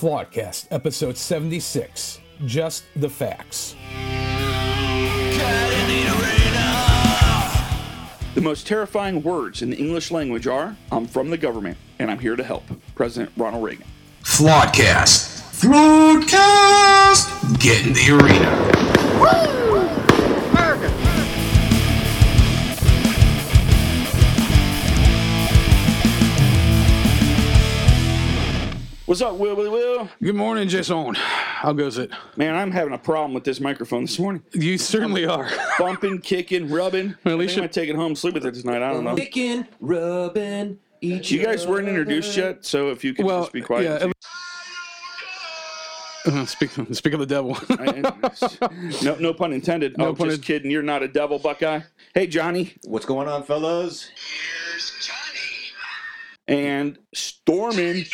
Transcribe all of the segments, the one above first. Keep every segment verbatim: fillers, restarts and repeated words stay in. Flawedcast, episode seventy-six, Just the Facts. The most terrifying words in the English language are, I'm from the government, and I'm here to help. President Ronald Reagan. Flawedcast. Flawedcast. Get in the arena. Woo! America. What's up, Will, Will, Will? Good morning, Jason. How goes it? Man, I'm having a problem with this microphone this morning. You certainly I'm are. Bumping, kicking, rubbing. Well, at least I might take it home and sleep with it tonight. I don't know. Kicking, rubbing, each You guys weren't introduced yet, so if you could well, just be quiet. Yeah, Uh, speak, speak of the devil. no, no pun intended. No oh, pun just in- kidding. You're not a devil, Buckeye. Hey, Johnny. What's going on, fellas? Here's Johnny. And Stormin.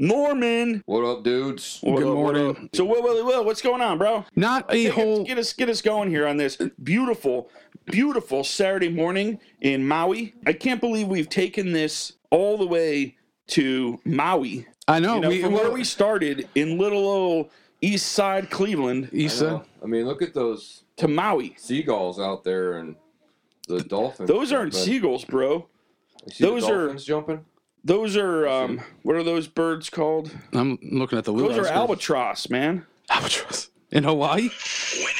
Norman. What up, dudes? What Good up, morning. Up? So, Will, Will, Will, what's going on, bro? Not a get, whole... Get us, get us going here on this beautiful, beautiful Saturday morning in Maui. I can't believe we've taken this all the way to Maui. I know. You know we, from well, where we started in little old East Side Cleveland. East Side. I mean, look at those. To Maui. Seagulls out there and the dolphins. Those aren't jumping. Seagulls, bro. You see those the dolphins are jumping. Those are um, what are those birds called? I'm looking at the. Those are birds. Albatross, man. Albatross in Hawaii. Winning.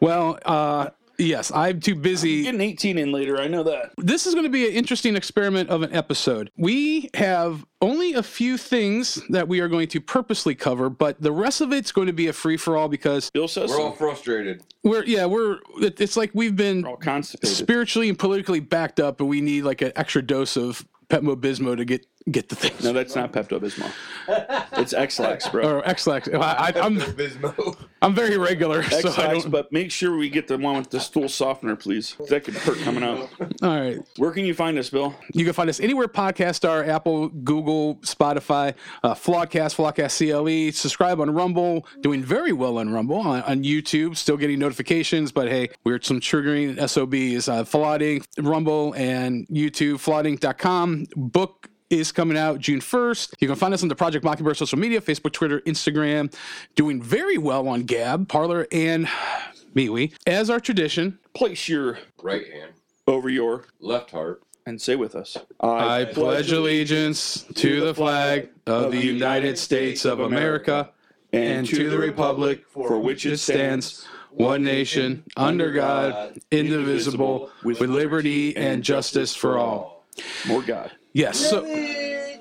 Well, uh, yes, I'm too busy. I'm getting eighteen in later. I know that. This is going to be an interesting experiment of an episode. We have only a few things that we are going to purposely cover, but the rest of it's going to be a free-for-all because Bill says we're so. all frustrated. We're yeah, we're it's like we've been all constipated, spiritually and politically backed up, and we need like an extra dose of Pepto-Bismol to get, get the things. No, that's not Pepto-Bismol. It's ex-Lax, bro. Or ex-Lax. I, I, I'm, I'm very regular. Ex-Lax, so I don't... but make sure we get the one with the stool softener, please. That could hurt coming out. All right. Where can you find us, Bill? You can find us anywhere podcasts are, Apple, Google, Spotify, uh, Flawedcast, Flawedcast C L E. Subscribe on Rumble. Doing very well on Rumble. On, on YouTube, still getting notifications, but hey, we're some triggering S O Bs. Uh, Flawed Incorporated, Rumble, and YouTube, flawed inc dot com. Book is coming out June first. You can find us on the Project Mockingbird social media, Facebook, Twitter, Instagram. Doing very well on Gab, Parler, and MeWe. As our tradition, place your right hand over your left heart and say with us, I, I pledge allegiance to the flag of the United States of America and to the republic for which it stands, one nation, under God, indivisible, with liberty and justice for all. More God. Yes. So, yeah.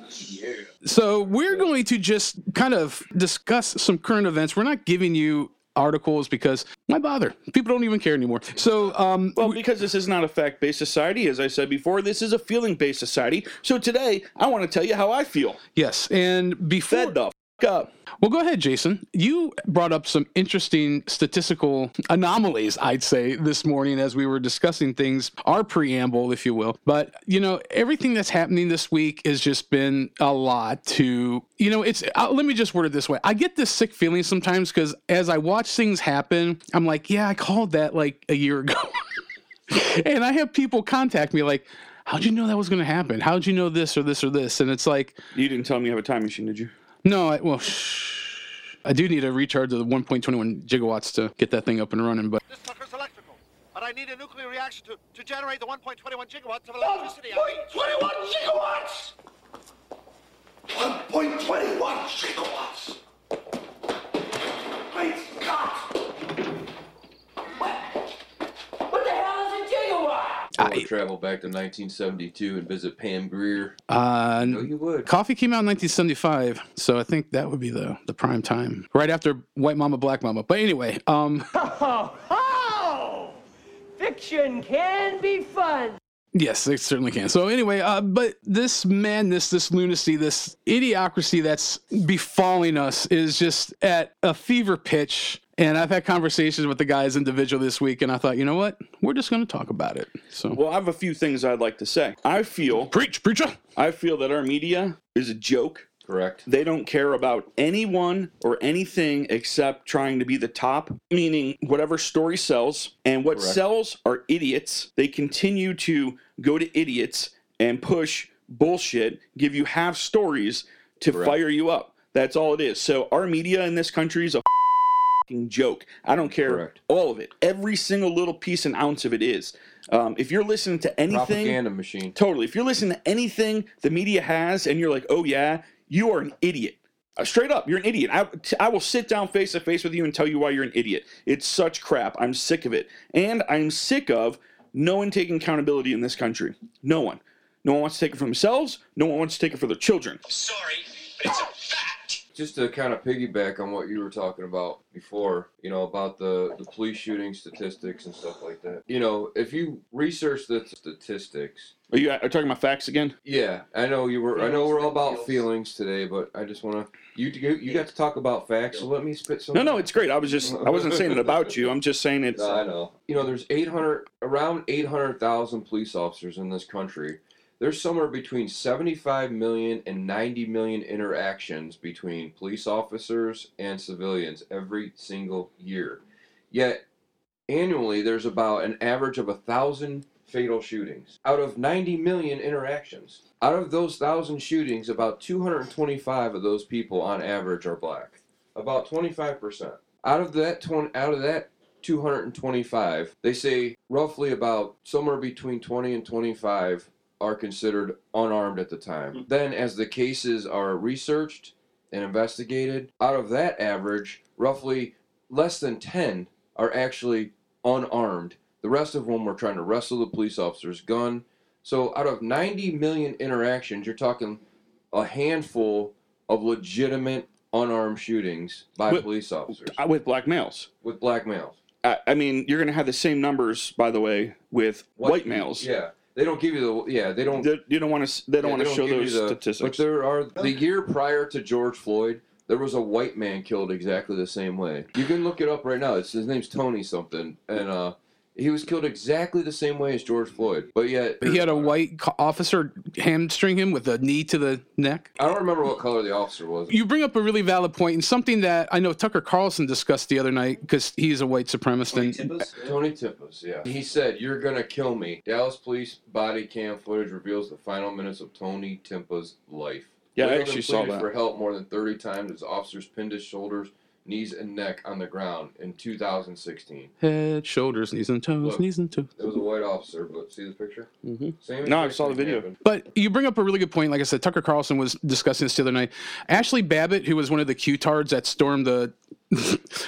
so we're going to just kind of discuss some current events. We're not giving you articles because why bother? People don't even care anymore. So, um, well, because this is not a fact-based society, as I said before, this is a feeling-based society. So today, I want to tell you how I feel. Yes, and before Fed the f- up. Well, go ahead, Jason. You brought up some interesting statistical anomalies, I'd say, this morning as we were discussing things, our preamble, if you will. But, you know, everything that's happening this week has just been a lot to, you know, it's, uh, let me just word it this way. I get this sick feeling sometimes because as I watch things happen, I'm like, yeah, I called that like a year ago. And I have people contact me like, how'd you know that was going to happen? How'd you know this or this or this? And it's like. You didn't tell me you have a time machine, did you? No, I, well, shh. I do need a recharge of the one point two one gigawatts to get that thing up and running, but... This Tucker's electrical, but I need a nuclear reaction to, to generate the one point two one gigawatts of electricity. one point two one gigawatts! one point two one gigawatts! Great Scott! I would travel back to nineteen seventy-two and visit Pam Grier. Uh, no, you would. Coffee came out in nineteen seventy-five, so I think that would be the, the prime time. Right after White Mama, Black Mama. But anyway. Um, oh, oh! Fiction can be fun. Yes, it certainly can. So anyway, uh, but this madness, this lunacy, this idiocracy that's befalling us is just at a fever pitch. And I've had conversations with the guys individually this week, and I thought, you know what? We're just going to talk about it. So, well, I have a few things I'd like to say. I feel... Preach, preacher! I feel that our media is a joke. Correct. They don't care about anyone or anything except trying to be the top, meaning whatever story sells. And what Correct. sells are idiots. They continue to go to idiots and push bullshit, give you half stories to Correct. fire you up. That's all it is. So our media in this country is a fucking joke. I don't care. Correct. All of it. Every single little piece and ounce of it is. Um, if you're listening to anything. Propaganda machine. Totally. If you're listening to anything the media has and you're like, oh, yeah, you are an idiot. Uh, straight up, you're an idiot. I, t- I will sit down face to face with you and tell you why you're an idiot. It's such crap. I'm sick of it. And I'm sick of no one taking accountability in this country. No one. No one wants to take it for themselves. No one wants to take it for their children. Sorry, but it's a fact. Just to kind of piggyback on what you were talking about before, you know, about the, the police shooting statistics and stuff like that. You know, if you research the t- statistics... Are you are you talking about facts again? Yeah, I know you were. I know we're all about feelings today, but I just want to. You you got to talk about facts, so let me spit some. No, no, it's great. I was just. I wasn't saying it about you. I'm just saying it's. No, I know. You know, there's eight hundred around eight hundred thousand police officers in this country. There's somewhere between seventy-five million and ninety million interactions between police officers and civilians every single year. Yet annually, there's about an average of a thousand. Fatal shootings out of ninety million interactions. Out of those thousand shootings, about two hundred twenty-five of those people on average are black. About twenty-five percent. Out of that twenty, out of that two hundred twenty-five, they say roughly about somewhere between twenty and twenty-five are considered unarmed at the time. Mm-hmm. Then as the cases are researched and investigated, out of that average, roughly less than ten are actually unarmed. The rest of them were trying to wrestle the police officer's gun. So out of ninety million interactions, you're talking a handful of legitimate unarmed shootings by with, police officers. With black males. With black males. I, I mean, you're going to have the same numbers, by the way, with white, white males. Yeah. They don't give you the yeah, they don't they, you don't want to they don't yeah, want to show those the, statistics. But there are the year prior to George Floyd, there was a white man killed exactly the same way. You can look it up right now. It's, his name's Tony something and uh he was killed exactly the same way as George Floyd, but yet... He had a white officer hamstring him with a knee to the neck? I don't remember what color the officer was. You bring up a really valid point, and something that I know Tucker Carlson discussed the other night, because he's a white supremacist. Tony Tippos? Tony Tippos, yeah. He said, "You're gonna kill me." Dallas police body cam footage reveals the final minutes of Tony Tippos' life. Yeah, William I actually saw that. For help more than thirty times as officers pinned his shoulders, knees and neck on the ground in two thousand sixteen. Head, shoulders, knees and toes, Look, knees and toes. It was a white officer, but see the picture? Mm-hmm. Same no, I saw the video. Happened. But you bring up a really good point. Like I said, Tucker Carlson was discussing this the other night. Ashley Babbitt, who was one of the Q-tards that stormed the...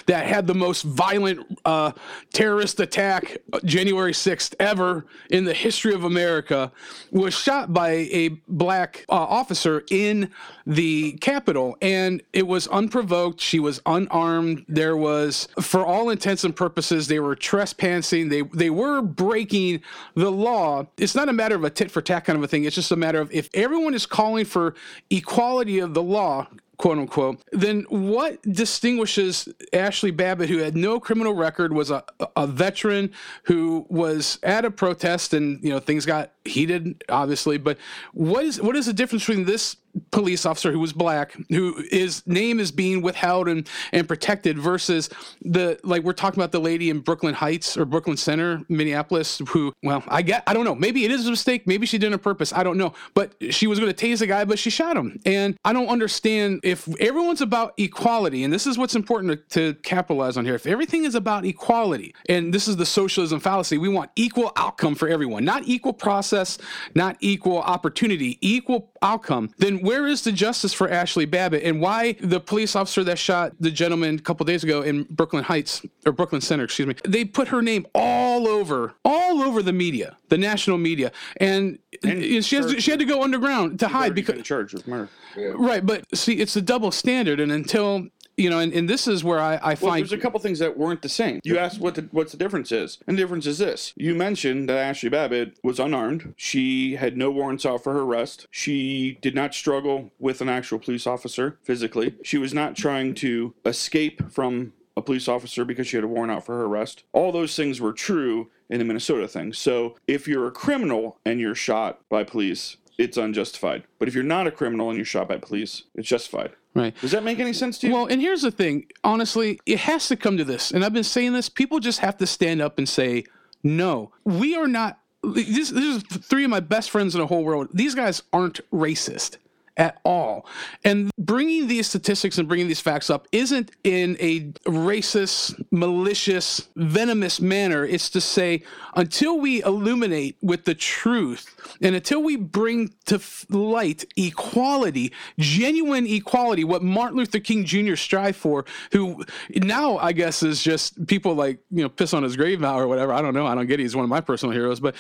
that had the most violent uh, terrorist attack January sixth ever in the history of America, was shot by a black uh, officer in the Capitol. And it was unprovoked. She was unarmed. There was, for all intents and purposes, they were trespassing. They, they were breaking the law. It's not a matter of a tit for tat kind of a thing. It's just a matter of if everyone is calling for equality of the law, quote unquote, then what distinguishes Ashley Babbitt, who had no criminal record, was a, a veteran who was at a protest and, you know, things got heated, obviously. But what is what is the difference between this police officer who was black, who his name is being withheld and, and protected, versus the, like we're talking about the lady in Brooklyn Heights or Brooklyn Center, Minneapolis, who, well, I get, I don't know. Maybe it is a mistake. Maybe she did it on purpose. I don't know. But she was going to tase the guy, but she shot him. And I don't understand if everyone's about equality, and this is what's important to, to capitalize on here. If everything is about equality, and this is the socialism fallacy, we want equal outcome for everyone, not equal process, not equal opportunity, equal outcome, then where is the justice for Ashley Babbitt, and why the police officer that shot the gentleman a couple days ago in Brooklyn Heights, or Brooklyn Center, excuse me, they put her name all over, all over the media, the national media, and, and she, she, has, she had to go underground to hide because charged with murder. Yeah. Right, but see, it's a double standard, and until... You know, and, and this is where I, I well, find... Well, there's a couple things that weren't the same. You asked what the, what's the difference is, and the difference is this. You mentioned that Ashley Babbitt was unarmed. She had no warrants out for her arrest. She did not struggle with an actual police officer physically. She was not trying to escape from a police officer because she had a warrant out for her arrest. All those things were true in the Minnesota thing. So if you're a criminal and you're shot by police, it's unjustified. But if you're not a criminal and you're shot by police, it's justified. Right. Does that make any sense to you? Well, and here's the thing. Honestly, it has to come to this. And I've been saying this. People just have to stand up and say, no, we are not. This, this is three of my best friends in the whole world. These guys aren't racist. at all. And bringing these statistics and bringing these facts up isn't in a racist, malicious, venomous manner. It's to say, until we illuminate with the truth and until we bring to light equality, genuine equality, what Martin Luther King Junior strived for, who now I guess is just people like, you know, piss on his grave now or whatever. I don't know. I don't get it. He's one of my personal heroes. But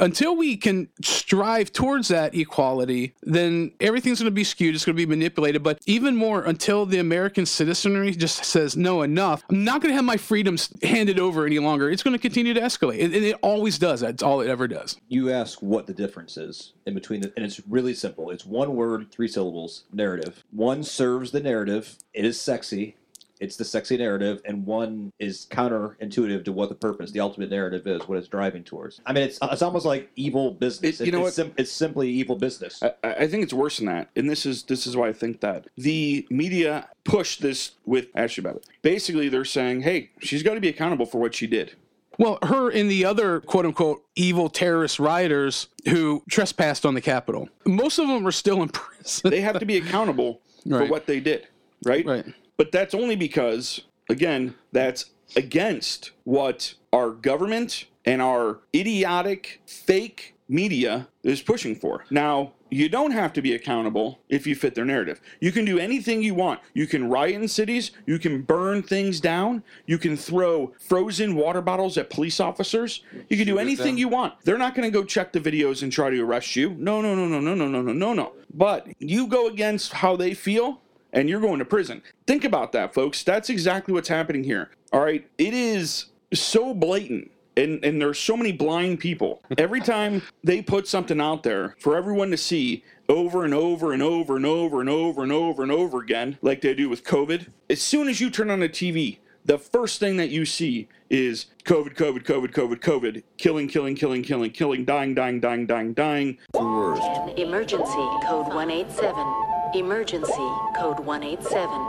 until we can strive towards that equality, then everything's going to be skewed. It's going to be manipulated. But even more, until the American citizenry just says, no, enough, I'm not going to have my freedoms handed over any longer. It's going to continue to escalate. And it always does. That's all it ever does. You ask what the difference is in between. The, and it's really simple. It's one word, three syllables, narrative. One serves the narrative. It is sexy. It's the sexy narrative, and one is counterintuitive to what the purpose, the ultimate narrative is, what it's driving towards. I mean, it's it's almost like evil business. It, you it, know it's, sim- it's simply evil business. I, I think it's worse than that, and this is this is why I think that the media pushed this with Ashley Babbitt. Basically, they're saying, hey, she's got to be accountable for what she did. Well, her and the other, quote-unquote, evil terrorist rioters who trespassed on the Capitol, most of them are still in prison. They have to be accountable right. for what they did, right? Right. But that's only because, again, that's against what our government and our idiotic, fake media is pushing for. Now, you don't have to be accountable if you fit their narrative. You can do anything you want. You can riot in cities. You can burn things down. You can throw frozen water bottles at police officers. You can do anything you want. They're not going to go check the videos and try to arrest you. No, no, no, no, no, no, no, no, no, no. But you go against how they feel, and you're going to prison. Think about that, folks. That's exactly what's happening here. All right. It is so blatant. And, and there's so many blind people. Every time they put something out there for everyone to see over and over and over and over and over and over and over again, like they do with COVID, as soon as you turn on the T V, the first thing that you see is COVID, COVID, COVID, COVID, COVID, killing, killing, killing, killing, killing, dying, dying, dying, dying, dying. Emergency code one eight seven. Emergency, code one eight seven.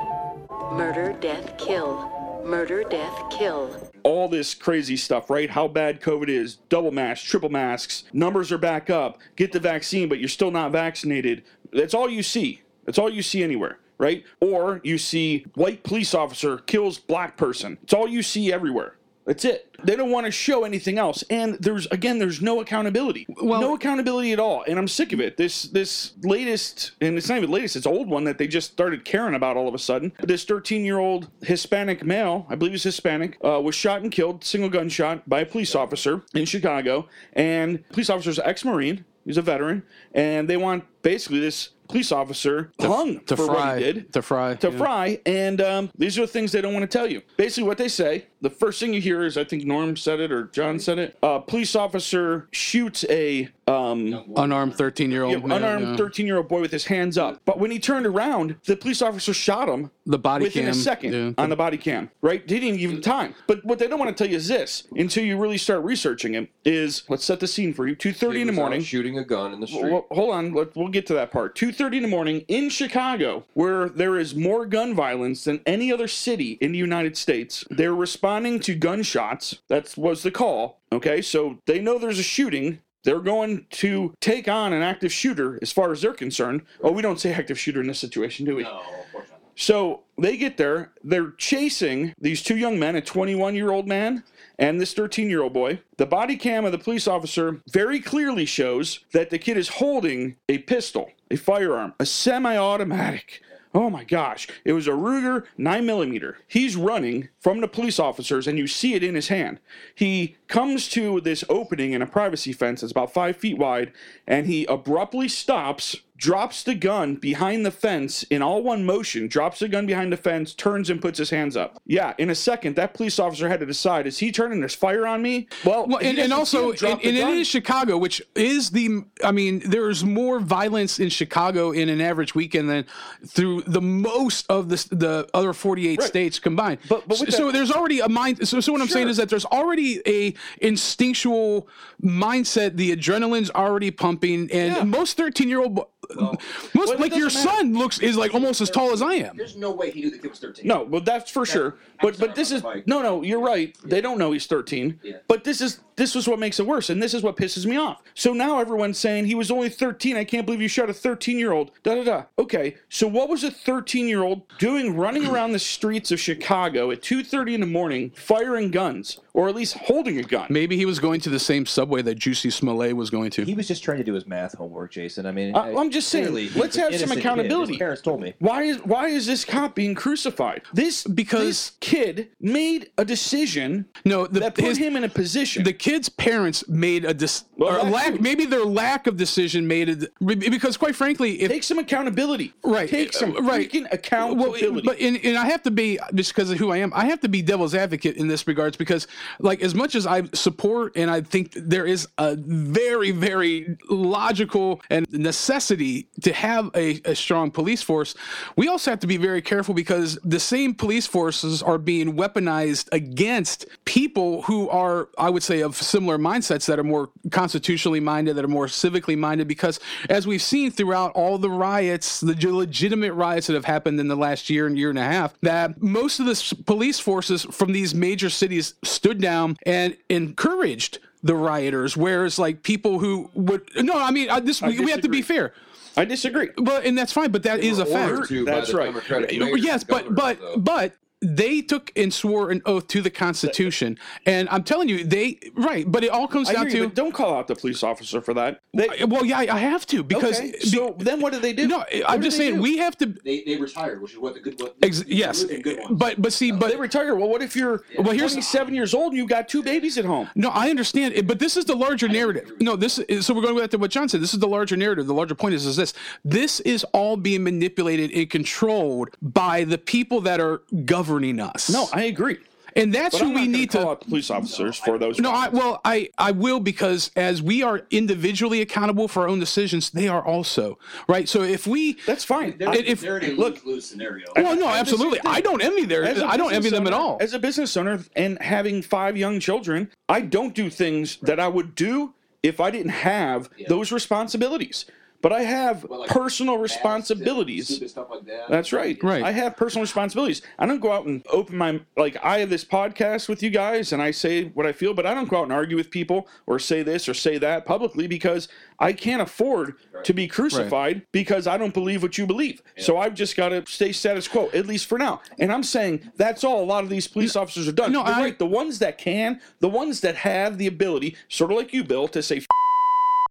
Murder, death, kill. Murder, death, kill. All this crazy stuff, right? How bad COVID is. Double masks, triple masks. Numbers are back up. Get the vaccine, but you're still not vaccinated. That's all you see. That's all you see anywhere, right? Or you see white police officer kills black person. It's all you see everywhere. That's it. They don't want to show anything else. And there's, again, there's no accountability. Well, no accountability at all. And I'm sick of it. This this latest, and it's not even latest, it's an old one that they just started caring about all of a sudden. This thirteen-year-old Hispanic male, I believe he's Hispanic, uh, was shot and killed, single gunshot, by a police officer in Chicago. And police officer's ex-Marine. He's a veteran. And they want basically this police officer to, hung to for fry, what he did. To fry. To yeah. fry. And um, these are the things they don't want to tell you. Basically what they say, the first thing you hear is, I think Norm said it or John said it, uh, police officer shoots a... Um, unarmed thirteen-year-old yeah, man. Unarmed yeah. thirteen-year-old boy with his hands up. But when he turned around, the police officer shot him the body within cam. a second yeah. on the body cam, right? They didn't give him time. But what they don't want to tell you is this, until you really start researching him, is, let's set the scene for you, two thirty in the morning. Shooting a gun in the street. Well, hold on, let, we'll get to that part. two thirty in the morning in Chicago, where there is more gun violence than any other city in the United States. They're responding to gunshots. That was the call, okay? So they know there's a shooting. They're going to take on an active shooter as far as they're concerned. Oh, we don't say active shooter in this situation, do we? No, of course not. So they get there. They're chasing these two young men, a twenty-one-year-old man and this thirteen-year-old boy. The body cam of the police officer very clearly shows that the kid is holding a pistol, a firearm, a semi-automatic. Oh, my gosh. It was a Ruger nine millimeter. He's running from the police officers, and you see it in his hand. He comes to this opening in a privacy fence that's about five feet wide, and he abruptly stops, drops the gun behind the fence in all one motion, drops the gun behind the fence, turns and puts his hands up. Yeah, in a second, that police officer had to decide, is he turning his fire on me? Well, well and, and also, and, and it is Chicago, which is the, I mean, there's more violence in Chicago in an average weekend than through the most of the, the other forty-eight right. states combined. But, but so, that, so there's already a mind, so, so what I'm sure. saying is that there's already a instinctual mindset, the adrenaline's already pumping, and yeah. most thirteen-year-old well, most, like your matter. son looks is like almost as tall as I am. There's no way he knew the kid was thirteen. No, but that's for that's, sure. But sorry, but this is bike. no no. You're right. Yeah. They don't know he's thirteen. Yeah. But this is this is what makes it worse, and this is what pisses me off. So now everyone's saying he was only thirteen. I can't believe you shot a thirteen year old. Da da da. Okay. So what was a thirteen year old doing running around the streets of Chicago at two thirty in the morning, firing guns, or at least holding a gun? Maybe he was going to the same subway that Jussie Smollett was going to. He was just trying to do his math homework, Jason. I mean, I, I'm just saying, let's have some accountability. His parents told me. Why is why is this cop being crucified? This because this kid made a decision. No, the, that put his, him in a position. The kid's parents made a dis, well, or lack. True. Maybe their lack of decision made it because, quite frankly, if, take some accountability. Right. Take some uh, right. freaking accountability. Well, but and, and I have to be just because of who I am. I have to be devil's advocate in this regards because, like, as much as I support and I think there is a very very logical and necessity to have a, a strong police force, we also have to be very careful because the same police forces are being weaponized against people who are, I would say, of similar mindsets that are more constitutionally minded, that are more civically minded, because as we've seen throughout all the riots, the legitimate riots that have happened in the last year and year and a half, that most of the police forces from these major cities stood down and encouraged the rioters, whereas like people who would no, I mean I, this I we, we have to be fair. I disagree. Well, and that's fine, but that they is a fact. That's right. Yes, but but though. but. They took and swore an oath to the Constitution, and I'm telling you, they right. But it all comes I down you, to don't call out the police officer for that. They, well, yeah, I have to because okay, so be, then what do they do? No, what I'm just saying do? we have to. They, they retired, which is what the good ones. Ex- yes, good ones. but but see, no, but they retire. Well, what if you're yeah, well? Here's twenty-seven years old and you got two babies at home. No, I understand it, but this is the larger narrative. No, this is, so we're going back to what John said. This is the larger narrative. The larger point is is this: this is all being manipulated and controlled by the people that are governing. Governing us. No, I agree. And that's but who I'm not we need call to call out police officers no, for those. No, I, well, I, I will, because as we are individually accountable for our own decisions, they are also right. So if we, that's fine. They're, if, they're in a look, lose scenario. Well, no, as absolutely. I don't envy their. I don't envy them owner, at all. As a business owner and having five young children, I don't do things right. that I would do if I didn't have yeah. those responsibilities. But I have well, like personal responsibilities. Stuff like that. That's right. Right. I have personal responsibilities. I don't go out and open my like I have this podcast with you guys and I say what I feel, but I don't go out and argue with people or say this or say that publicly because I can't afford right. to be crucified right. because I don't believe what you believe. Yeah. So I've just got to stay status quo, at least for now. And I'm saying that's all a lot of these police officers are done. No, I, right. The ones that can, the ones that have the ability, sort of like you, Bill, to say F-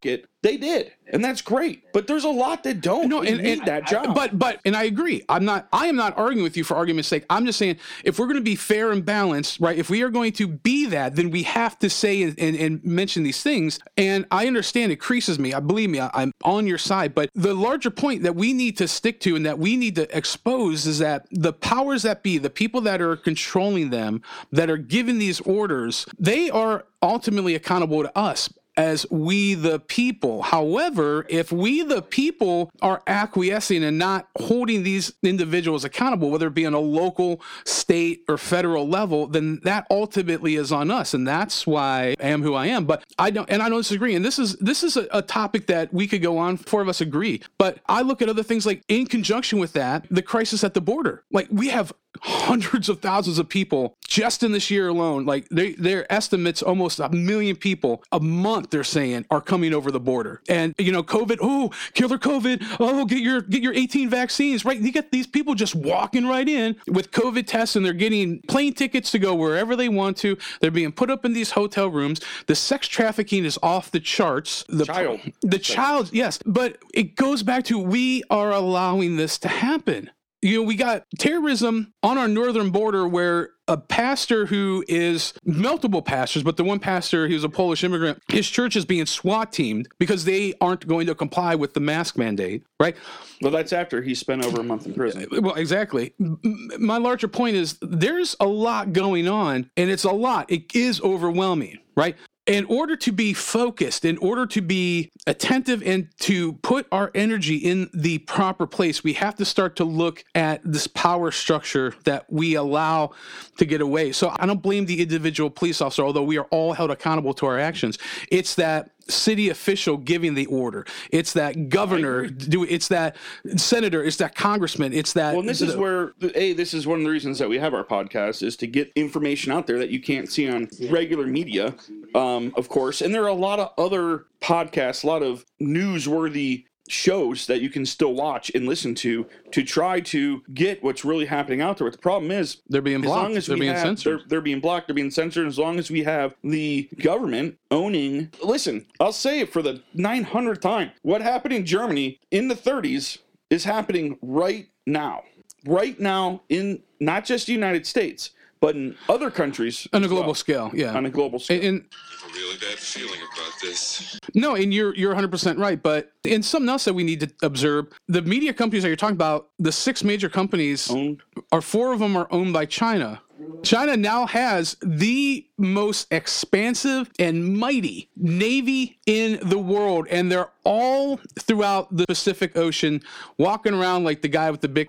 it, they did, and that's great. But there's a lot that don't no, and, need and, that job. I, but but and I agree. I'm not. I am not arguing with you for argument's sake. I'm just saying if we're going to be fair and balanced, right? If we are going to be that, then we have to say and, and, and mention these things. And I understand it creases me. I believe me. I, I'm on your side. But the larger point that we need to stick to and that we need to expose is that the powers that be, the people that are controlling them, that are giving these orders, they are ultimately accountable to us. As we the people. However, if we the people are acquiescing and not holding these individuals accountable, whether it be on a local, state, or federal level, then that ultimately is on us, and that's why I am who I am. But I don't, and I don't disagree. And this is this is a, a topic that we could go on. Four of us agree, but I look at other things like in conjunction with that, the crisis at the border. Like we have hundreds of thousands of people just in this year alone. Like they, their estimates, almost a million people a month, they're saying are coming over the border. And you know, COVID, oh, killer COVID, oh, get your get your eighteen vaccines, right? You get these people just walking right in with COVID tests, and they're getting plane tickets to go wherever they want to. They're being put up in these hotel rooms. The sex trafficking is off the charts. The child, the child, yes. But it goes back to we are allowing this to happen. You know, we got terrorism on our northern border where a pastor who is multiple pastors, but the one pastor, he was a Polish immigrant, his church is being SWAT teamed because they aren't going to comply with the mask mandate, right? Well, that's after he spent over a month in prison. Well, exactly. My larger point is there's a lot going on, and it's a lot. It is overwhelming, right? In order to be focused, in order to be attentive and to put our energy in the proper place, we have to start to look at this power structure that we allow to get away. So I don't blame the individual police officer, although we are all held accountable to our actions. It's that city official giving the order. It's that governor. Do it's that senator. It's that congressman. It's that. Well, and this the, is where a this is one of the reasons that we have our podcast, is to get information out there that you can't see on regular media, um, of course. And there are a lot of other podcasts, a lot of newsworthy shows that you can still watch and listen to to try to get what's really happening out there. What the problem is, they're being blocked. As long as they're being have, censored. They're, they're being blocked. They're being censored. As long as we have the government owning. Listen, I'll say it for the nine hundredth time. What happened in Germany in the thirties is happening right now. Right now in not just the United States, but in other countries. On a global well. scale, yeah. On a global scale. And, and, I have a really bad feeling about this. No, and you're you're one hundred percent right, but and something else that we need to observe, the media companies that you're talking about, the six major companies, owned. Are four of them are owned by China. China now has the most expansive and mighty navy in the world, and they're all throughout the Pacific Ocean walking around like the guy with the big...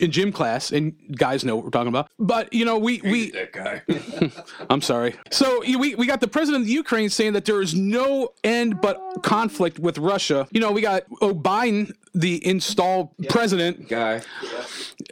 in gym class, and guys know what we're talking about. But, you know, we... we that guy. I'm sorry. So we, we got the president of the Ukraine saying that there is no end but conflict with Russia. You know, we got oh, Biden, the installed yeah. president... guy.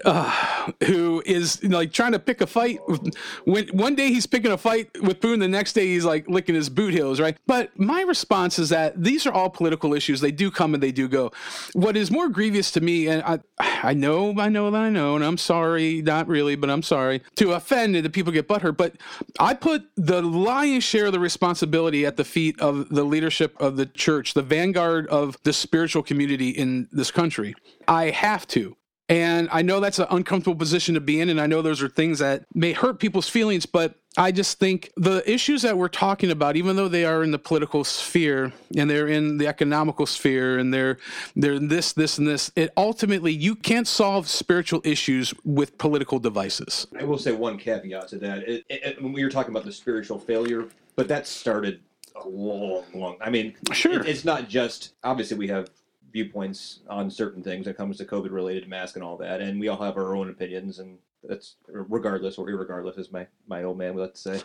Uh, who is, you know, like, trying to pick a fight. With, when one day he's picking a fight with Putin, the next day he's, like, licking his boot heels, right? But my response is that these are all political issues. They do come and they do go. What is more grievous to me, and I, I know, I know that I know, and I'm sorry, not really, but I'm sorry to offend and the people get butthurt, but I put the lion's share of the responsibility at the feet of the leadership of the church, the vanguard of the spiritual community in this country. I have to. And I know that's an uncomfortable position to be in, and I know those are things that may hurt people's feelings, but I just think the issues that we're talking about, even though they are in the political sphere and they're in the economical sphere and they're they're this, this, and this, it ultimately, you can't solve spiritual issues with political devices. I will say one caveat to that. It, it, when we were talking about the spiritual failure, but that started a long, long, I mean, sure. it, it's not just, obviously we have viewpoints on certain things when it comes to COVID-related masks and all that, and we all have our own opinions, and that's regardless or irregardless, as my, my old man would like to say.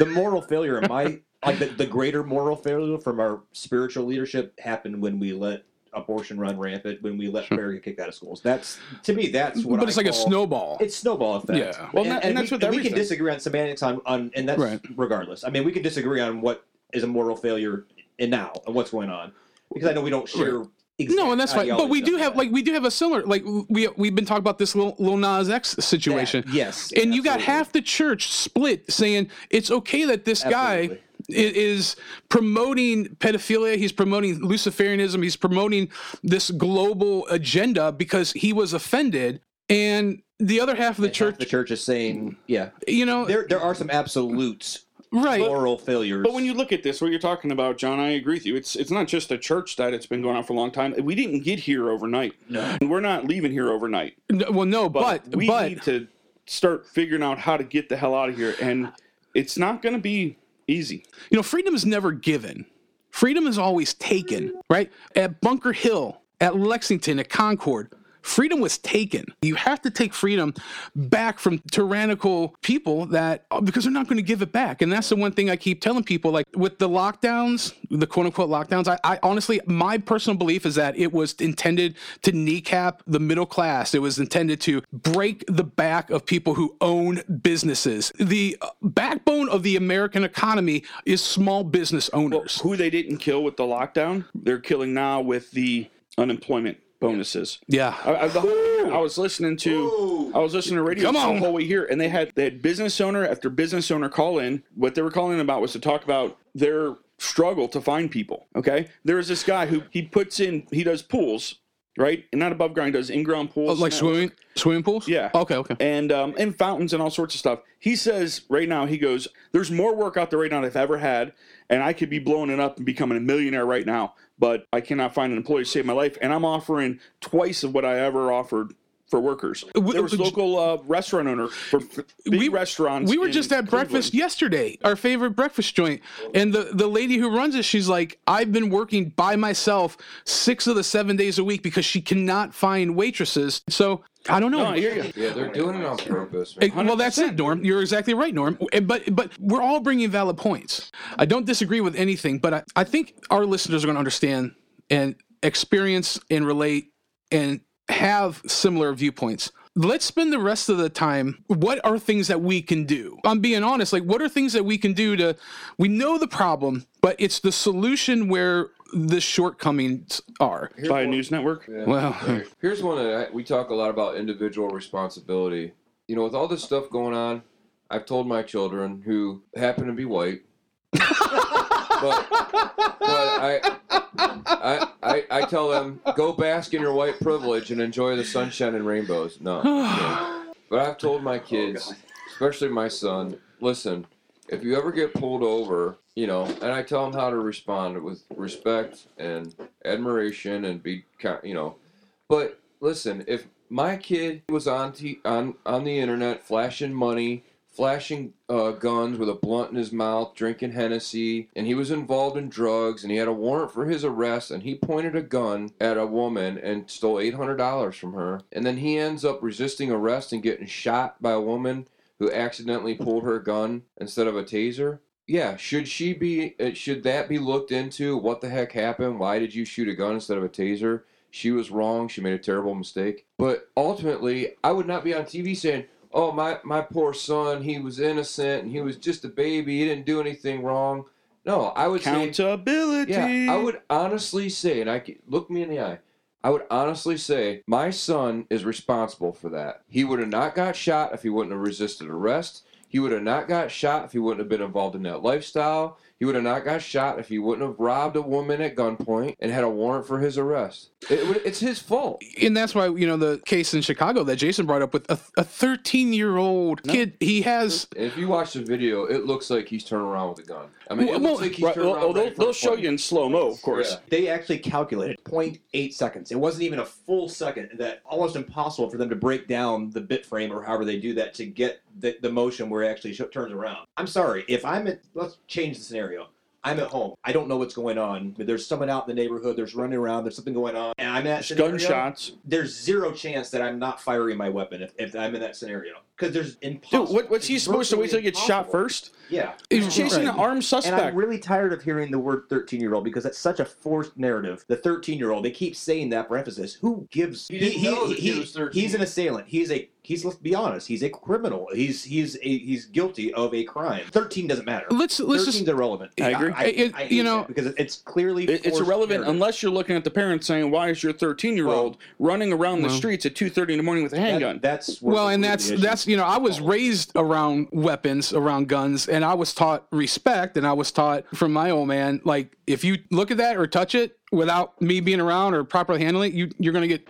The moral failure, of my like the, the greater moral failure from our spiritual leadership happened when we let abortion run rampant, when we let sure. prayer get kicked out of schools. That's, to me, that's what but I But it's like call, a snowball. It's snowball effect. Yeah. Well, and, and, and that's we, what and we can disagree on semantics, on, on and that's right. regardless. I mean, we can disagree on what is a moral failure in now and what's going on, because I know we don't share... Right. Exactly. No, and that's fine. But we do have, that. like, we do have a similar, like, we, we've been talking about this Lil, Lil Nas X situation. That, yes. And absolutely. You got half the church split saying it's okay that this absolutely. guy is promoting pedophilia. He's promoting Luciferianism. He's promoting this global agenda because he was offended. And the other half of the and church. Half the church is saying, yeah. You know, there there are some absolutes. Right. Moral failures. But when you look at this, what you're talking about, John, I agree with you. It's it's not just a church that it's been going on for a long time. We didn't get here overnight. No. And we're not leaving here overnight. No, well, no, but, but we but, need to start figuring out how to get the hell out of here. And it's not going to be easy. You know, freedom is never given. Freedom is always taken, right? At Bunker Hill, at Lexington, at Concord. Freedom was taken. You have to take freedom back from tyrannical people that, because they're not going to give it back. And that's the one thing I keep telling people, like with the lockdowns, the quote unquote lockdowns, I, I honestly, my personal belief is that it was intended to kneecap the middle class. It was intended to break the back of people who own businesses. The backbone of the American economy is small business owners. Well, who they didn't kill with the lockdown, they're killing now with the unemployment bonuses. Yeah. I, I, the whole, I was listening to Ooh. I was listening to radio the whole way here, and they had they had business owner after business owner call in. What they were calling about was to talk about their struggle to find people. Okay. There is this guy who he puts in he does pools, right? And not above ground, he does in ground pools. Oh, like swimming swimming pools? Yeah. Okay, okay. And um and fountains and all sorts of stuff. He says right now, he goes, there's more work out there right now than I've ever had, and I could be blowing it up and becoming a millionaire right now. But I cannot find an employee to save my life, and I'm offering twice of what I ever offered for workers. There was a local uh, restaurant owner for big we, restaurants. We were just at Cleveland. breakfast yesterday, our favorite breakfast joint. And the, the lady who runs it, she's like, I've been working by myself six of the seven days a week because she cannot find waitresses. So I don't know. No, I hear you. Yeah, they're doing it on purpose. one hundred percent Well, that's it, Norm. You're exactly right, Norm. But but we're all bringing valid points. I don't disagree with anything, but I, I think our listeners are going to understand and experience and relate and have similar viewpoints. Let's spend the rest of the time. What are things that we can do? I'm being honest. Like, what are things that we can do to, we know the problem, but it's the solution where the shortcomings are. Here's By a one, news network? Yeah, well, here's one that I, we talk a lot about individual responsibility. You know, with all this stuff going on, I've told my children who happen to be white, but, but I... I, I I tell them, go bask in your white privilege and enjoy the sunshine and rainbows. No. no. But I've told my kids, oh, especially my son, listen, if you ever get pulled over, you know, and I tell them how to respond with respect and admiration and be, you know. But listen, if my kid was on t- on, on the internet flashing money, flashing uh, guns with a blunt in his mouth, drinking Hennessy, and he was involved in drugs, and he had a warrant for his arrest, and he pointed a gun at a woman and stole eight hundred dollars from her, and then he ends up resisting arrest and getting shot by a woman who accidentally pulled her gun instead of a taser. Yeah, should she be, should that be looked into? What the heck happened? Why did you shoot a gun instead of a taser? She was wrong. She made a terrible mistake. But ultimately, I would not be on T V saying, oh, my, my poor son, he was innocent, and he was just a baby, he didn't do anything wrong. No, I would Accountability. say... Accountability! Yeah, I would honestly say, and I look me in the eye, I would honestly say, my son is responsible for that. He would have not got shot if he wouldn't have resisted arrest. He would have not got shot if he wouldn't have been involved in that lifestyle. He would have not got shot if he wouldn't have robbed a woman at gunpoint and had a warrant for his arrest. It, it's his fault. And that's why, you know, the case in Chicago that Jason brought up with a, a thirteen-year-old no. kid, he has... If you watch the video, it looks like he's turning around with a gun. I mean, well, it looks well, like he's right, turning well, around well, right They'll, they'll show you in slow-mo, of course. Yeah. They actually calculated zero point eight seconds. It wasn't even a full second. That almost impossible for them to break down the bit frame or however they do that to get the, the motion where it actually sh- turns around. I'm sorry. If I'm at... Let's change the scenario. I'm at home. I don't know what's going on. There's someone out in the neighborhood. There's running around. There's something going on. And I'm at scenario, gunshots. There's zero chance that I'm not firing my weapon if, if I'm in that scenario. Because there's impossible. Dude, what, what's he supposed to wait till he gets shot first? Yeah. He's chasing right. an armed suspect. And I'm really tired of hearing the word thirteen-year-old because that's such a forced narrative. The thirteen-year-old, they keep saying that for emphasis. Who gives? He didn't he, know he, he, he was thirteen. He's an assailant. He's a, he's, let's be honest, he's a criminal. He's he's a, he's guilty of a crime. thirteen doesn't matter. Let's, let's thirteen's just, irrelevant. I agree. I, I, it, I you know, because it's clearly it, It's irrelevant narrative. Unless you're looking at the parents saying, why is your thirteen-year-old well, running around well, the streets at two thirty in the morning with a handgun? That, that's Well, and that's that's You know, I was raised around weapons, around guns, and I was taught respect, and I was taught from my old man, like, if you look at that or touch it without me being around or properly handling it, you, you're going to get...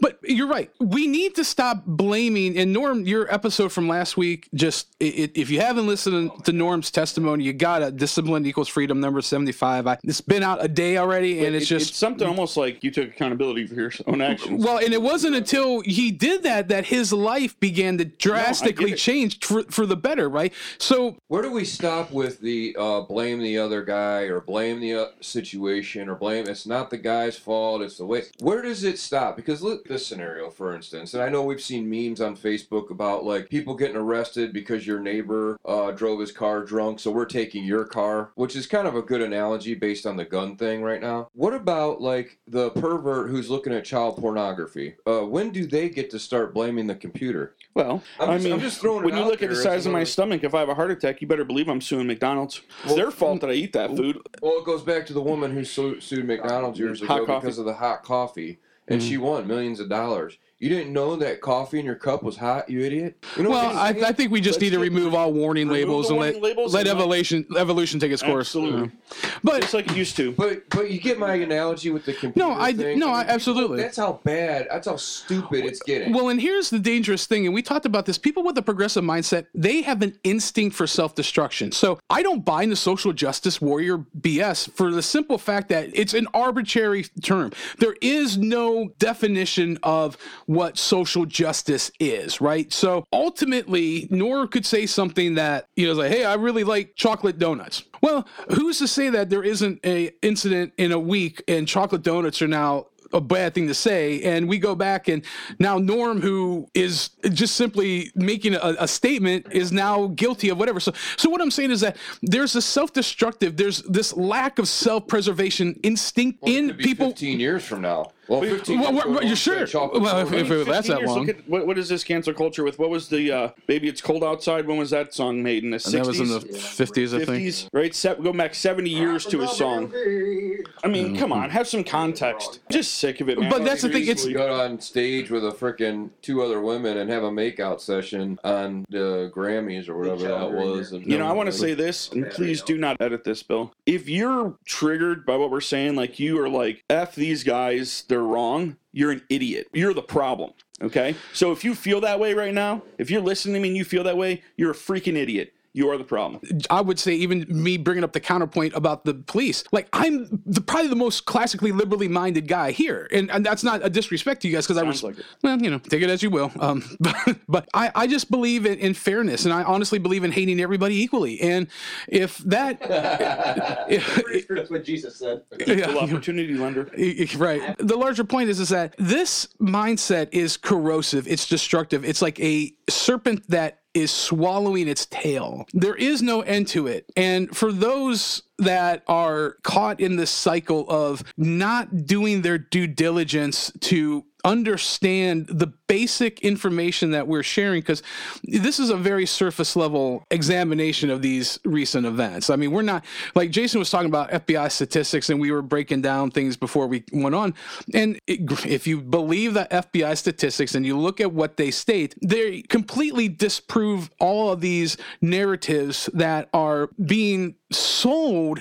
But you're right. We need to stop blaming. And Norm, your episode from last week, just it, if you haven't listened to Norm's testimony, you got to Discipline Equals Freedom, number seventy-five. I, it's been out a day already, and Wait, it's it, just... It's something almost like you took accountability for your own actions. Well, and it wasn't until he did that that his life began to drastically no, change for, for the better, right? So... Where do we stop with the uh, blame the other guy or blame the uh, situation or blame... It's not the guy's fault, it's the way... Where does it stop? Because look, this scenario, for instance, and I know we've seen memes on Facebook about like people getting arrested because your neighbor uh, drove his car drunk, so we're taking your car, which is kind of a good analogy based on the gun thing right now. What about like the pervert who's looking at child pornography? Uh, when do they get to start blaming the computer? Well, I'm just, I mean, I'm just throwing when you look at the size of my stomach, if I have a heart attack, you better believe I'm suing McDonald's. It's well, their fault that I eat that food. Well, it goes back to the woman who su- sued McDonald's years hot ago coffee. because of the hot coffee. And mm-hmm. she won millions of dollars. You didn't know that coffee in your cup was hot, you idiot? You know well, I, I think we just Let's need to remove all warning remove labels and warning let, labels let and evolution not... evolution take its course. Absolutely. Yeah. But it's like it used to. But but you get my analogy with the computer. No, I thing. no, I mean, absolutely. That's how bad, that's how stupid it's getting. Well, and here's the dangerous thing, and we talked about this. People with a progressive mindset, they have an instinct for self-destruction. So I don't buy into social justice warrior B S for the simple fact that it's an arbitrary term. There is no definition of what social justice is, right? So ultimately, Nora could say something that, you know, like, hey, I really like chocolate donuts. Well, who's to say that there isn't an incident in a week and chocolate donuts are now a bad thing to say? And we go back, and now Norm, who is just simply making a, a statement, is now guilty of whatever. So, so what I'm saying is that there's a self-destructive, there's this lack of self-preservation instinct well, in people. fifteen years from now. Well, fifteen well, years well, well, sure. Well, if, if it lasts that years, long. At, what, what is this cancel culture with? What was the uh, Baby It's Cold Outside? When was that song made? In the sixties? That was in the fifties, yeah, I think. fifties, right? Se- go back seventy years to a song. I mean, mm-hmm. come on. Have some context. Just sick of it, man. But that's the thing. It's got on stage with a freaking two other women and have a makeout session on the Grammys or whatever that was. And you know, I want to say this, and please do not edit this, Bill. If you're triggered by what we're saying, like you are like, F these guys, they're wrong, you're an idiot. You're the problem, okay? So if you feel that way right now, if you're listening to me and you feel that way, you're a freaking idiot. You are the problem. I would say even me bringing up the counterpoint about the police. Like, I'm the, probably the most classically liberally minded guy here. And, and that's not a disrespect to you guys because I was like, well, you know, take it as you will. Um, but but I, I just believe in, in fairness. And I honestly believe in hating everybody equally. And if that. That's what Jesus said. Yeah, opportunity lender. Right. The larger point is, is that this mindset is corrosive. It's destructive. It's like a serpent that is swallowing its tail. There is no end to it. And for those that are caught in this cycle of not doing their due diligence to understand the basic information that we're sharing, because this is a very surface level examination of these recent events. I mean, we're not, like Jason was talking about F B I statistics, and we were breaking down things before we went on. And it, if you believe the F B I statistics and you look at what they state, they completely disprove all of these narratives that are being sold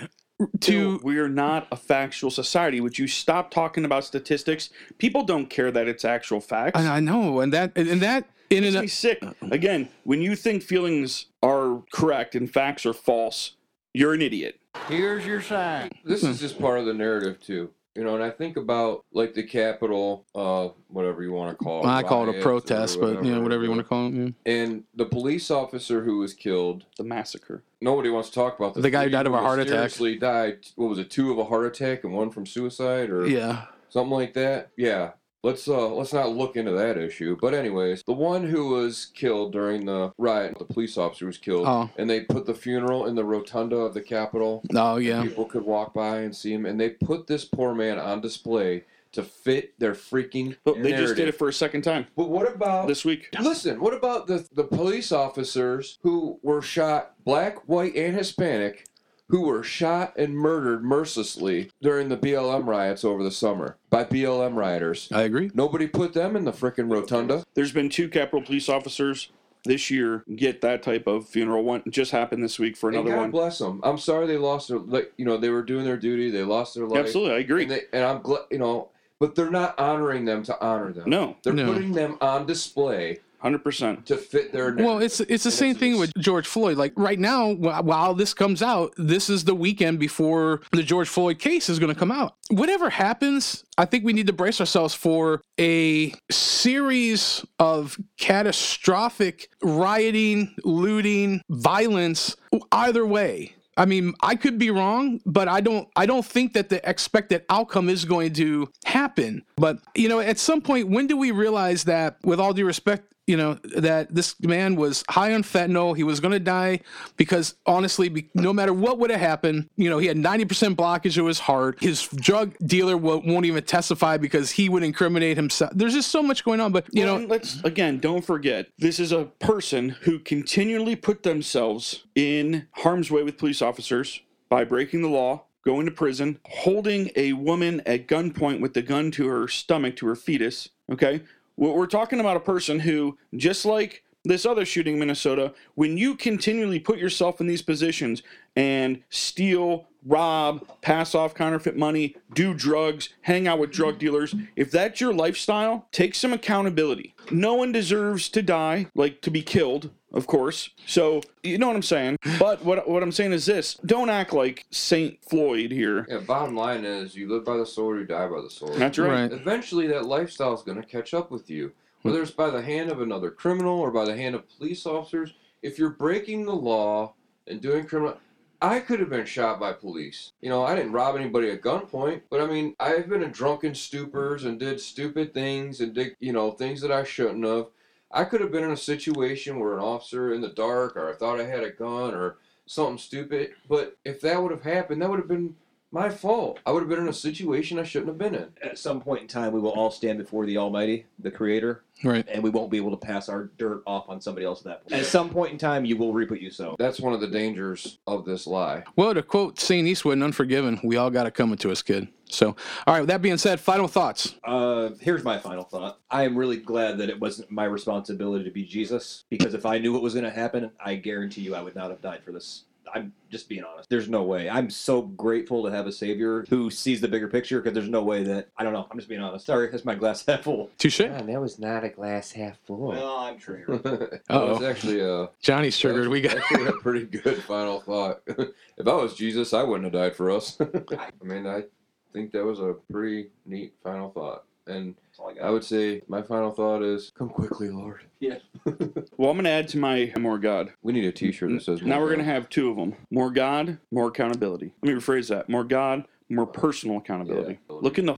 to. We are not a factual society. Would you stop talking about statistics? People don't care that it's actual facts. I know, and that and that in and of sick. Again, when you think feelings are correct and facts are false, you're an idiot. Here's your sign. This is just part of the narrative too. You know, and I think about like the Capitol, uh, whatever you want to call it. I call it a protest, but you know, whatever you want to call it. Yeah. And the police officer who was killed, the massacre. Nobody wants to talk about this. The guy who died of a heart attack. Seriously died. What was it? Two of a heart attack and one from suicide, or yeah, something like that. Yeah. Let's uh let's not look into that issue. But anyways, the one who was killed during the riot, the police officer was killed, oh. and they put the funeral in the rotunda of the Capitol. Oh yeah, people could walk by and see him, and they put this poor man on display to fit their freaking. But narrative. They just did it for a second time. But what about this week? Listen, what about the the police officers who were shot, black, white, and Hispanic, who were shot and murdered mercilessly during the B L M riots over the summer by B L M rioters? I agree. Nobody put them in the frickin' rotunda. There's been two Capitol Police officers this year get that type of funeral. One just happened this week for another and God one. God bless them. I'm sorry they lost their, like, you know, they were doing their duty. They lost their life. Absolutely, I agree. And, they, and I'm glad, you know, but they're not honoring them to honor them. No. They're no. putting them on display. one hundred percent to fit their narrative. Well, it's it's the and same it's, thing with George Floyd. Like right now, while this comes out, this is the weekend before the George Floyd case is going to come out. Whatever happens, I think we need to brace ourselves for a series of catastrophic rioting, looting, violence, either way. I mean, I could be wrong, but I don't I don't think that the expected outcome is going to happen. But, you know, at some point, when do we realize that, with all due respect, you know, that this man was high on fentanyl. He was going to die because, honestly, be, no matter what would have happened, you know, he had ninety percent blockage of his heart. His drug dealer won't, won't even testify because he would incriminate himself. There's just so much going on. But, you well, know, let's again, don't forget, this is a person who continually put themselves in harm's way with police officers by breaking the law, going to prison, holding a woman at gunpoint with the gun to her stomach, to her fetus. Okay. We're talking about a person who, just like this other shooting in Minnesota, when you continually put yourself in these positions and steal, rob, pass off counterfeit money, do drugs, hang out with drug dealers, if that's your lifestyle, take some accountability. No one deserves to die, like to be killed, of course. So, you know what I'm saying? But what what I'm saying is this. Don't act like Saint Floyd here. Yeah, bottom line is you live by the sword, you die by the sword. That's right. Right. Eventually that lifestyle is going to catch up with you. whether it's by the hand of another criminal or by the hand of police officers, if you're breaking the law and doing criminal... I could have been shot by police. You know, I didn't rob anybody at gunpoint, but I mean, I've been in drunken stupors and did stupid things and did, you know, things that I shouldn't have. I could have been in a situation where an officer in the dark, or I thought I had a gun or something stupid, but if that would have happened, that would have been my fault. I would have been in a situation I shouldn't have been in. At some point in time, we will all stand before the Almighty, the Creator. Right. And we won't be able to pass our dirt off on somebody else at that point. At some point in time, you will reap what you sow. That's one of the dangers of this lie. Well, to quote Saint Eastwood in Unforgiven, we all got it coming to us, kid. So, all right, with that being said, final thoughts. Uh, here's my final thought. I am really glad that it wasn't my responsibility to be Jesus, because if I knew what was going to happen, I guarantee you I would not have died for this. I'm just being honest. There's no way. I'm so grateful to have a savior who sees the bigger picture, because there's no way that, I don't know. I'm just being honest. Sorry, that's my glass half full. Touche. God, that was not a glass half full. Well, I'm triggered. Uh-oh. It's actually a... Johnny's triggered. We got actually a pretty good final thought. If I was Jesus, I wouldn't have died for us. I mean, I think that was a pretty neat final thought. And I, I would say my final thought is, come quickly, Lord. Yeah. Well, I'm going to add to my more God. We need a t-shirt that says more Now God. We're going to have two of them. More God, more accountability. Let me rephrase that. More God, more personal accountability. Yeah. Look in the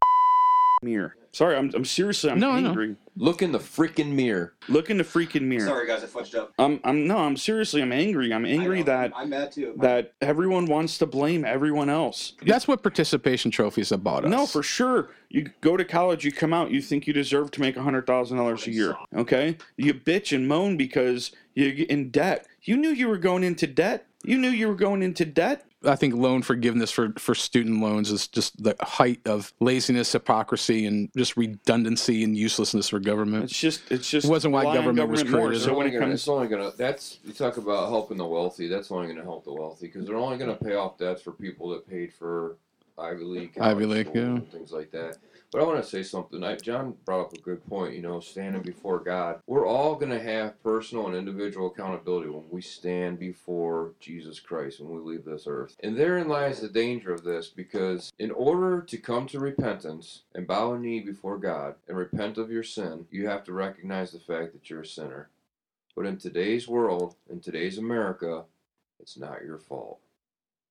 mirror. Sorry, I'm, I'm seriously, I'm no, angry. No. Look in the freaking mirror. Look in the freaking mirror. Sorry, guys, I fudged up. I'm, I'm, no, I'm seriously, I'm angry. I'm angry that I'm mad too. That everyone wants to blame everyone else. That's what participation trophies are about us. No, for sure. You go to college, you come out, you think you deserve to make one hundred thousand dollars a year, okay? You bitch and moan because you're in debt. You knew you were going into debt. You knew you were going into debt. I think loan forgiveness for, for student loans is just the height of laziness, hypocrisy, and just redundancy and uselessness for government. It's just, it's just, it wasn't why government, government was created. So when it gonna, comes, it's only gonna. That's you talk about helping the wealthy. That's only going to help the wealthy, because they're only going to pay off debts for people that paid for Ivy League, Ivy League, yeah, and things like that. But I want to say something. I, John brought up a good point, you know, standing before God. We're all going to have personal and individual accountability when we stand before Jesus Christ, when we leave this earth. And therein lies the danger of this, because in order to come to repentance and bow a knee before God and repent of your sin, you have to recognize the fact that you're a sinner. But in today's world, in today's America, it's not your fault.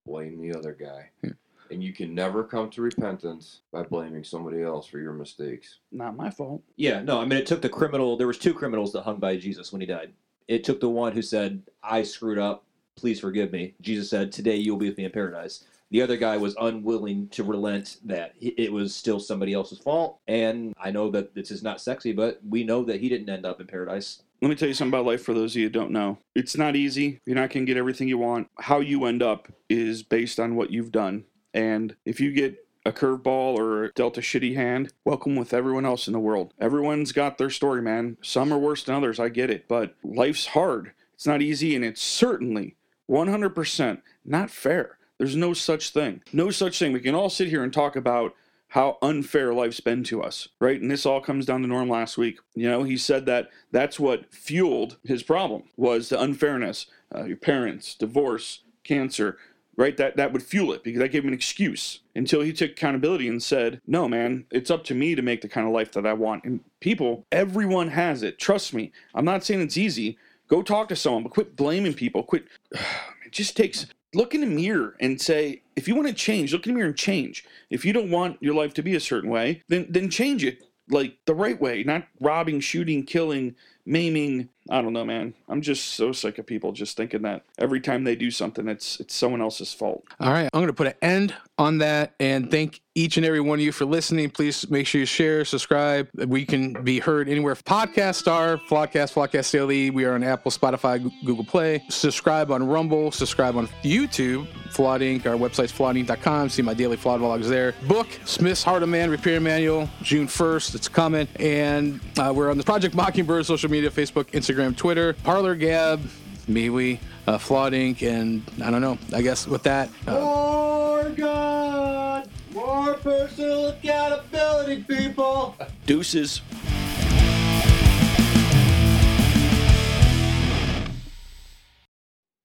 Blame the other guy. Yeah. And you can never come to repentance by blaming somebody else for your mistakes. Not my fault. Yeah, no, I mean, it took the criminal. There was two criminals that hung by Jesus when he died. It took the one who said, I screwed up, please forgive me. Jesus said, today you'll be with me in paradise. The other guy was unwilling to relent that it was still somebody else's fault. And I know that this is not sexy, but we know that he didn't end up in paradise. Let me tell you something about life for those of you who don't know. It's not easy. You're not going to get everything you want. How you end up is based on what you've done. And if you get a curveball or dealt a shitty hand, welcome with everyone else in the world. Everyone's got their story, man. Some are worse than others, I get it. But life's hard. It's not easy, and it's certainly one hundred percent not fair. There's no such thing. No such thing. We can all sit here and talk about how unfair life's been to us, right? And this all comes down to Norm last week. You know, he said that that's what fueled his problem, was the unfairness. Uh, your parents, divorce, cancer, right? That that would fuel it, because that gave him an excuse, until he took accountability and said, no, man, it's up to me to make the kind of life that I want. And people, everyone has it. Trust me. I'm not saying it's easy. Go talk to someone, but quit blaming people. Quit. It just takes, look in the mirror and say, if you want to change, look in the mirror and change. If you don't want your life to be a certain way, then then change it like the right way, not robbing, shooting, killing, maiming. I don't know, man. I'm just so sick of people just thinking that every time they do something, it's it's someone else's fault. All right. I'm going to put an end on that and thank each and every one of you for listening. Please make sure you share, subscribe. We can be heard anywhere. Podcast Star, Flawedcast, Flawedcast C L E. We are on Apple, Spotify, Google Play. Subscribe on Rumble. Subscribe on YouTube, Flawed Incorporated. Our website's flawed inc dot com. See my daily Flawed vlogs there. Book Smith's Heart of Man Repair Manual, June first. It's coming. And uh, we're on the Project Mockingbird social media, Facebook, Instagram, Twitter, Parlor, Gab, MeWe, uh, Flawed Incorporated, and I don't know. I guess with that, uh, more God, more personal accountability, people. Deuces.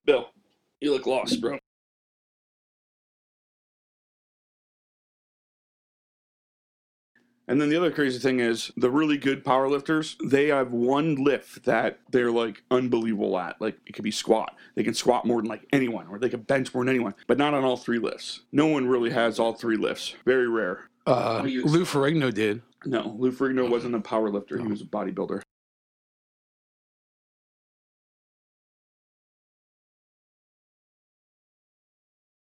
Bill, you look lost, bro. And then the other crazy thing is the really good powerlifters, they have one lift that they're like unbelievable at. Like it could be squat. They can squat more than like anyone, or they can bench more than anyone, but not on all three lifts. No one really has all three lifts. Very rare. Uh, Lou Ferrigno did. No, Lou Ferrigno wasn't a powerlifter. No. He was a bodybuilder.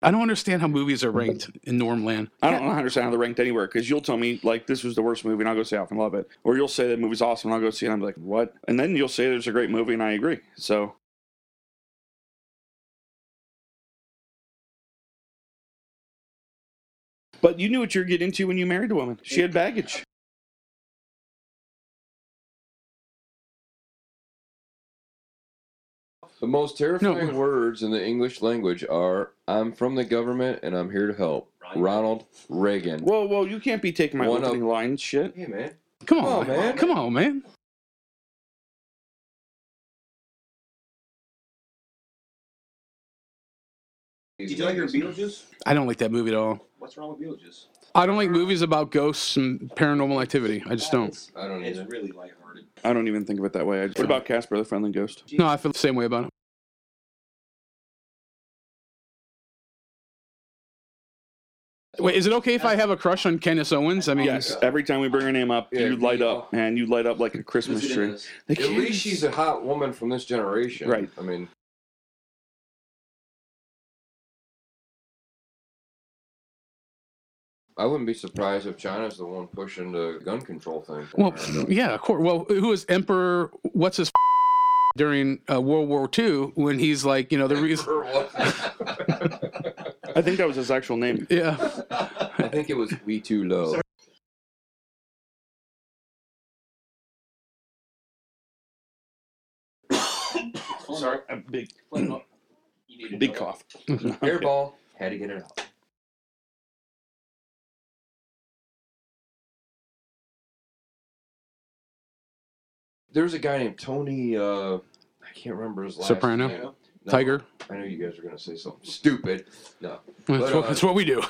I don't understand how movies are ranked in Normland. I don't understand how they're ranked anywhere, because you'll tell me, like, this was the worst movie, and I'll go say I fucking love it. Or you'll say that movie's awesome, and I'll go see it, and I'm like, what? And then you'll say there's a great movie, and I agree. So... But you knew what you were getting into when you married a woman. She had baggage. The most terrifying no. words in the English language are, I'm from the government and I'm here to help. Ronald Reagan. Whoa, whoa, you can't be taking my One opening of... lines shit. Hey, man. Come on, oh, man. man. Come on, man. Did you like your Beetlejuice? I don't like that movie at all. What's wrong with Beetlejuice? I don't like movies about ghosts and paranormal activity. I just don't. It's, I don't either. It's really lighthearted. I don't even think of it that way. I just, what about Casper, the friendly ghost? No, I feel the same way about it. Wait, is it okay if I have a crush on Candace Owens? I mean, yes. Every time we bring her name up, yeah, you light you up, man. You light up like a Christmas tree. At least she's a hot woman from this generation. Right. I mean... I wouldn't be surprised if China's the one pushing the gun control thing. Well, yeah, of course. Well, who was Emperor, what's his f- during uh, World War Two when he's like, you know, the reason. I think that was his actual name. Yeah. I think it was We Too Low. Sorry. Sorry, I'm big. You need a big cough. Airball, had to get it out. There's a guy named Tony, uh, I can't remember his last Soprano? name. Soprano? No, Tiger? I know you guys are going to say something stupid. No. That's, but, what, uh, that's what we do.